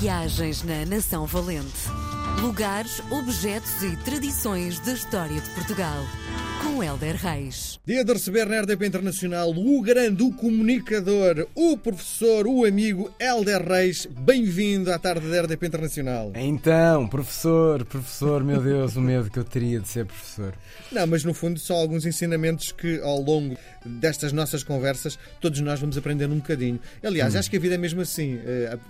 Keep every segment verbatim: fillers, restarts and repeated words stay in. Viagens na Nação Valente. Lugares, objetos e tradições da história de Portugal. Com Hélder Reis. Dia de receber na R D P Internacional o grande, o comunicador, o professor, o amigo Hélder Reis. Bem-vindo à tarde da R D P Internacional. Então, professor, professor, meu Deus, o medo que eu teria de ser professor. Não, mas no fundo são alguns ensinamentos que ao longo destas nossas conversas todos nós vamos aprendendo um bocadinho. Aliás, hum. acho que a vida é mesmo assim.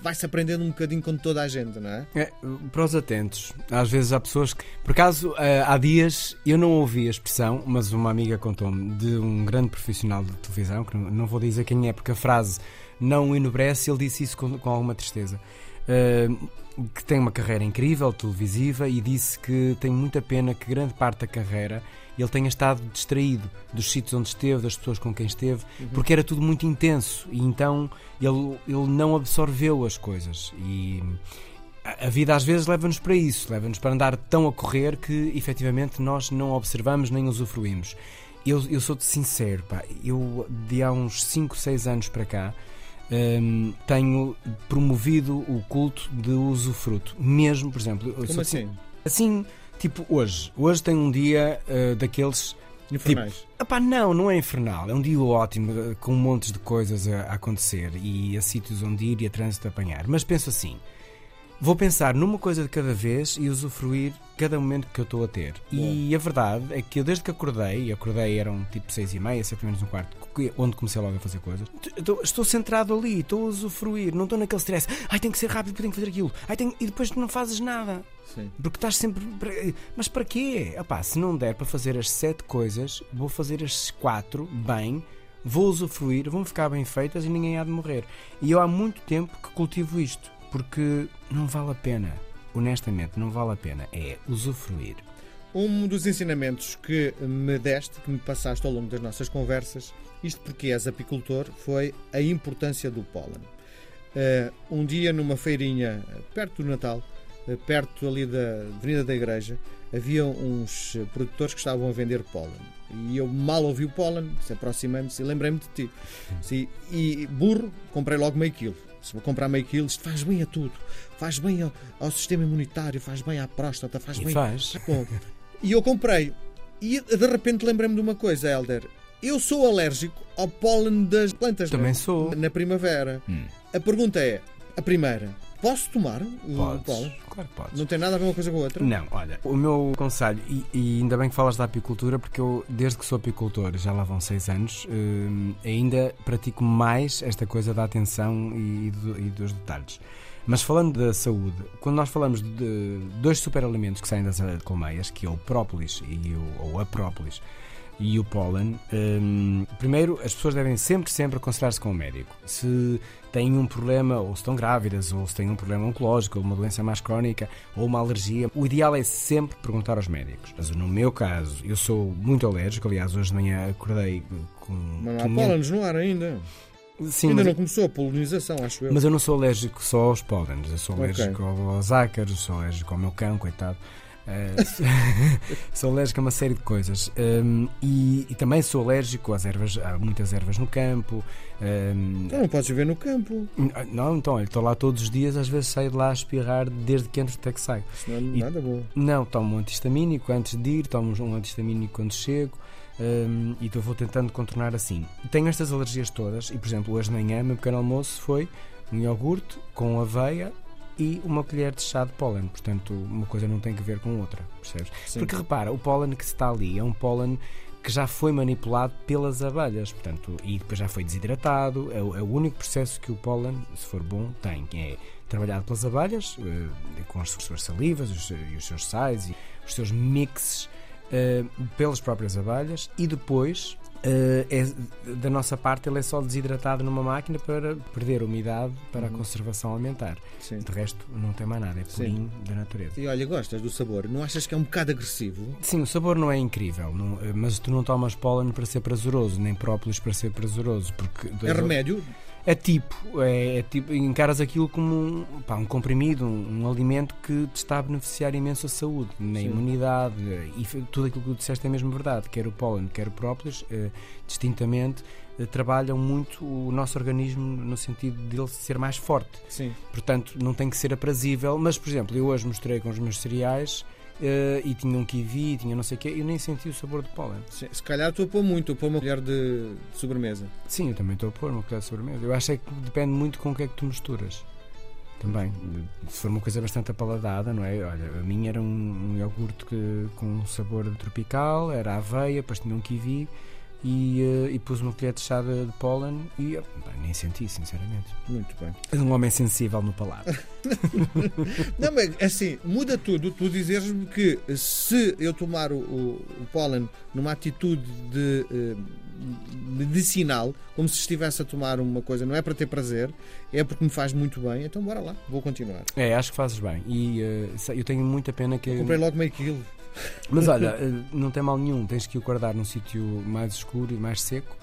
Vai-se aprendendo um bocadinho com toda a gente, não é? é? Para os atentos. Às vezes há pessoas que... Por acaso, há dias eu não ouvi a expressão, mas uma amiga contou-me de um grande profissional de televisão, que não vou dizer quem é, porque a frase não enobrece, ele disse isso com, com alguma tristeza, uh, que tem uma carreira incrível, televisiva, e disse que tem muita pena que grande parte da carreira ele tenha estado distraído dos sítios onde esteve, das pessoas com quem esteve, uhum. porque era tudo muito intenso, e então ele, ele não absorveu as coisas, e... A vida às vezes leva-nos para isso, leva-nos para andar tão a correr que efetivamente nós não observamos nem usufruímos. Eu, eu sou-te sincero, pá, eu de há uns cinco, seis anos para cá um, tenho promovido o culto de usufruto. Mesmo, por exemplo... Como assim? Assim, tipo hoje. Hoje tem um dia uh, daqueles... Infernais. Tipo, opá, não, não é infernal. É um dia ótimo, com um monte de coisas a, a acontecer e a sítios onde ir e a trânsito a apanhar. Mas penso assim... Vou pensar numa coisa de cada vez e usufruir cada momento que eu estou a ter. E é. a verdade é que eu desde que acordei, e acordei eram tipo seis e meia, sete menos um quarto, onde comecei logo a fazer coisas, estou, estou centrado ali, estou a usufruir, não estou naquele stress. Ai, tenho que ser rápido porque tenho que fazer aquilo. Ai, tenho... E depois tu não fazes nada. Sim. Porque estás sempre... Mas para quê? Epá, se não der para fazer as sete coisas, vou fazer as quatro bem, vou usufruir, vão ficar bem feitas e ninguém há de morrer. E eu há muito tempo que cultivo isto. Porque não vale a pena, honestamente, não vale a pena, é usufruir. Um dos ensinamentos que me deste, que me passaste ao longo das nossas conversas, isto porque és apicultor, foi a importância do pólen. Uh, um dia numa feirinha perto do Natal, perto ali da Avenida da Igreja, havia uns produtores que estavam a vender pólen. E eu mal ouvi o pólen, se aproximei-me e lembrei-me de ti. Sim. E burro, comprei logo meio quilo. Se vou comprar meio quilo, isto faz bem a tudo. Faz bem ao, ao sistema imunitário, faz bem à próstata, faz e bem... Faz. Bom, e eu comprei. E de repente lembrei-me de uma coisa, Hélder. Eu sou alérgico ao pólen das plantas. Também na, sou. Na primavera. Hum. A pergunta é, a primeira, posso tomar o pólen? Claro que podes. Não tem nada a ver uma coisa com a outra? Não, olha, o meu conselho, e, e ainda bem que falas da apicultura, porque eu, desde que sou apicultor, já lá vão seis anos, hum, ainda pratico mais esta coisa da atenção e, do, e dos detalhes. Mas falando da saúde, quando nós falamos de dois superalimentos que saem das colmeias, que é o própolis e o, ou a própolis e o pólen, hum, primeiro as pessoas devem sempre, sempre aconselhar-se com o médico. Se têm um problema, ou se estão grávidas, ou se têm um problema oncológico, ou uma doença mais crónica, ou uma alergia, o ideal é sempre perguntar aos médicos. Mas no meu caso, eu sou muito alérgico, aliás, hoje de manhã acordei com... Mas há pólenes no ar ainda. Sim, ainda mas... não começou a polinização, acho eu. Mas eu não sou alérgico só aos pólenes, eu sou alérgico okay. aos ácaros, sou alérgico ao meu cão, coitado. Uh, sou alérgico a uma série de coisas um, e, e também sou alérgico às ervas. Há muitas ervas no campo. Um, então não podes viver no campo. Não, então, estou lá todos os dias. Às vezes saio de lá a espirrar desde que entro até que saio. Isso não é e, nada bom. Não, tomo um antihistamínico antes de ir, tomo um antihistamínico quando chego. Um, e então vou tentando contornar assim. Tenho estas alergias todas e, por exemplo, hoje de manhã, meu pequeno almoço foi um iogurte com aveia e uma colher de chá de pólen. Portanto, uma coisa não tem que ver com outra, percebes? Sim. Porque repara, o pólen que está ali é um pólen que já foi manipulado pelas abelhas, portanto, e depois já foi desidratado. É o, é o único processo que o pólen, se for bom, tem, é trabalhado pelas abelhas, com as suas salivas os, e os seus sais e os seus mixes pelas próprias abelhas, e depois Uh, é, da nossa parte ele é só desidratado numa máquina para perder umidade, para uhum. a conservação aumentar. Sim. De resto não tem mais nada, é purinho Sim. da natureza. E olha, gostas do sabor? Não achas que é um bocado agressivo? Sim, o sabor não é incrível, não, mas tu não tomas pólen para ser prazeroso, nem própolis para ser prazeroso, porque... É remédio? É tipo, é, é tipo, encaras aquilo como um, pá, um comprimido, um, um alimento que te está a beneficiar imenso a saúde, na Sim. imunidade, e tudo aquilo que tu disseste é mesmo verdade, quer o pólen, quer o própolis, eh, distintamente, eh, trabalham muito o nosso organismo no sentido de ele ser mais forte. Sim. Portanto, não tem que ser aprazível, mas, por exemplo, eu hoje mostrei com os meus cereais, Uh, e tinha um kiwi, tinha não sei o quê, eu nem senti o sabor de pólen. Se, se calhar estou a pôr muito, estou a pôr uma colher de, de sobremesa. Sim, eu também estou a pôr uma colher de sobremesa. Eu acho é que depende muito com o que é que tu misturas. Também, se for uma coisa bastante apaladada, não é? Olha, a minha era um, um iogurte que, com um sabor tropical, era aveia, depois tinha um kiwi e, uh, e pus uma colher de chá de, de pólen e bem, nem senti, sinceramente. Muito bem. És um homem sensível no paladar. Não, mas assim, muda tudo. Tu dizes-me que se eu tomar o, o, o pólen numa atitude de, eh, medicinal, como se estivesse a tomar uma coisa, não é para ter prazer, é porque me faz muito bem, então bora lá, vou continuar. É, acho que fazes bem. E uh, eu tenho muita pena que... Eu comprei logo meio quilo. Mas olha, não tem mal nenhum, tens que o guardar num sítio mais escuro e mais seco.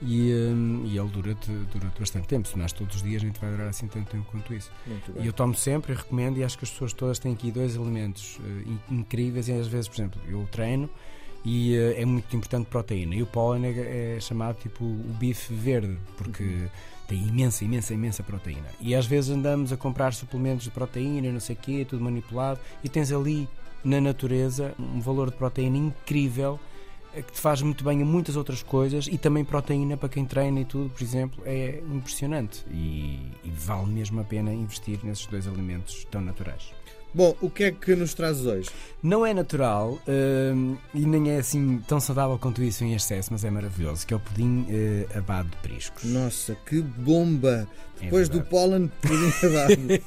E, um, e ele dura-te, dura-te bastante tempo. Se nasce todos os dias, a gente vai durar assim tanto tempo quanto isso. E eu tomo sempre, eu recomendo. E acho que as pessoas todas têm aqui dois elementos uh, incríveis. E às vezes, por exemplo, eu treino e uh, é muito importante proteína. E o pólen é, é chamado tipo o bife verde, porque uhum. tem imensa, imensa, imensa proteína. E às vezes andamos a comprar suplementos de proteína, não sei o quê, tudo manipulado. E tens ali na natureza um valor de proteína incrível que te faz muito bem a muitas outras coisas, e também proteína para quem treina e tudo, por exemplo, é impressionante e, e vale mesmo a pena investir nesses dois alimentos tão naturais. Bom, o que é que nos trazes hoje? Não é natural hum, e nem é assim tão saudável quanto isso em excesso, mas é maravilhoso, que é o pudim uh, Abade de Priscos. Nossa, que bomba! Depois é do pólen, pudim Abade.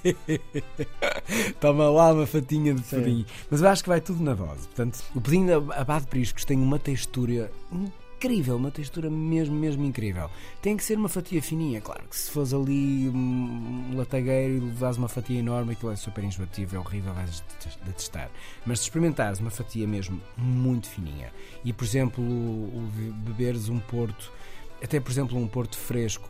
Toma lá uma fatinha de pudim. Sim. Mas eu acho que vai tudo na dose. Portanto, o pudim Abade de Priscos tem uma textura incrível, uma textura mesmo, mesmo incrível. Tem que ser uma fatia fininha, claro que se fores ali um latagueiro e levares uma fatia enorme, aquilo é super enjoativo, é horrível, vais detestar. Mas se experimentares uma fatia mesmo muito fininha e, por exemplo, beberes um porto, até por exemplo um porto fresco,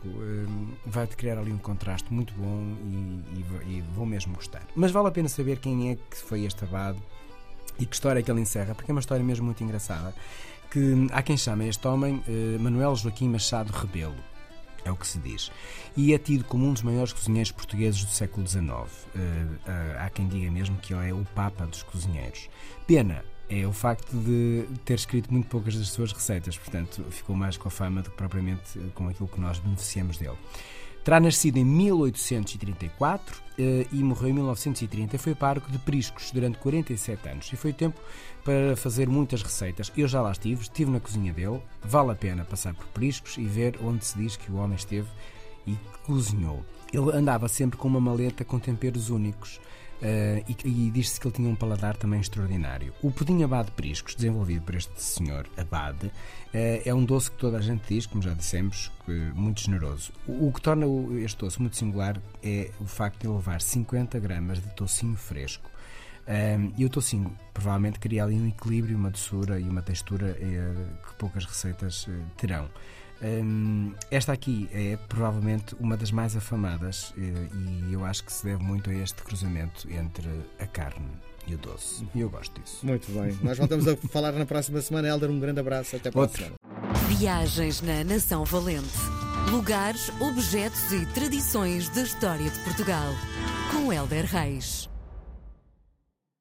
vai-te criar ali um contraste muito bom e, e, e vou mesmo gostar. Mas vale a pena saber quem é que foi este abade e que história é que ele encerra, porque é uma história mesmo muito engraçada. Que há quem chama este homem eh, Manuel Joaquim Machado Rebelo, é o que se diz, e é tido como um dos maiores cozinheiros portugueses do século dezenove. Eh, eh, há quem diga mesmo que ele é o papa dos cozinheiros. Pena é o facto de ter escrito muito poucas das suas receitas, portanto ficou mais com a fama do que propriamente com aquilo que nós beneficiamos dele. Terá nascido em mil oitocentos e trinta e quatro eh, e morreu em mil novecentos e trinta. Foi pároco de Priscos durante quarenta e sete anos e foi tempo para fazer muitas receitas. Eu já lá estive, estive na cozinha dele. Vale a pena passar por Priscos e ver onde se diz que o homem esteve e cozinhou. Ele andava sempre com uma maleta com temperos únicos. Uh, e, e diz-se que ele tinha um paladar também extraordinário. O pudim Abade de Priscos, desenvolvido por este senhor Abade, uh, é um doce que toda a gente diz, como já dissemos, que, muito generoso. O, o que torna este doce muito singular é o facto de ele levar cinquenta gramas de toucinho fresco. Um, e o toucinho provavelmente cria ali um equilíbrio, uma doçura e uma textura uh, que poucas receitas uh, terão. Um, esta aqui é provavelmente uma das mais afamadas, uh, e eu acho que se deve muito a este cruzamento entre a carne e o doce, e eu gosto disso. Muito bem, nós voltamos a falar na próxima semana. Hélder, um grande abraço, até para a próxima. Viagens na Nação Valente. Lugares, objetos e tradições da história de Portugal, com Hélder Reis.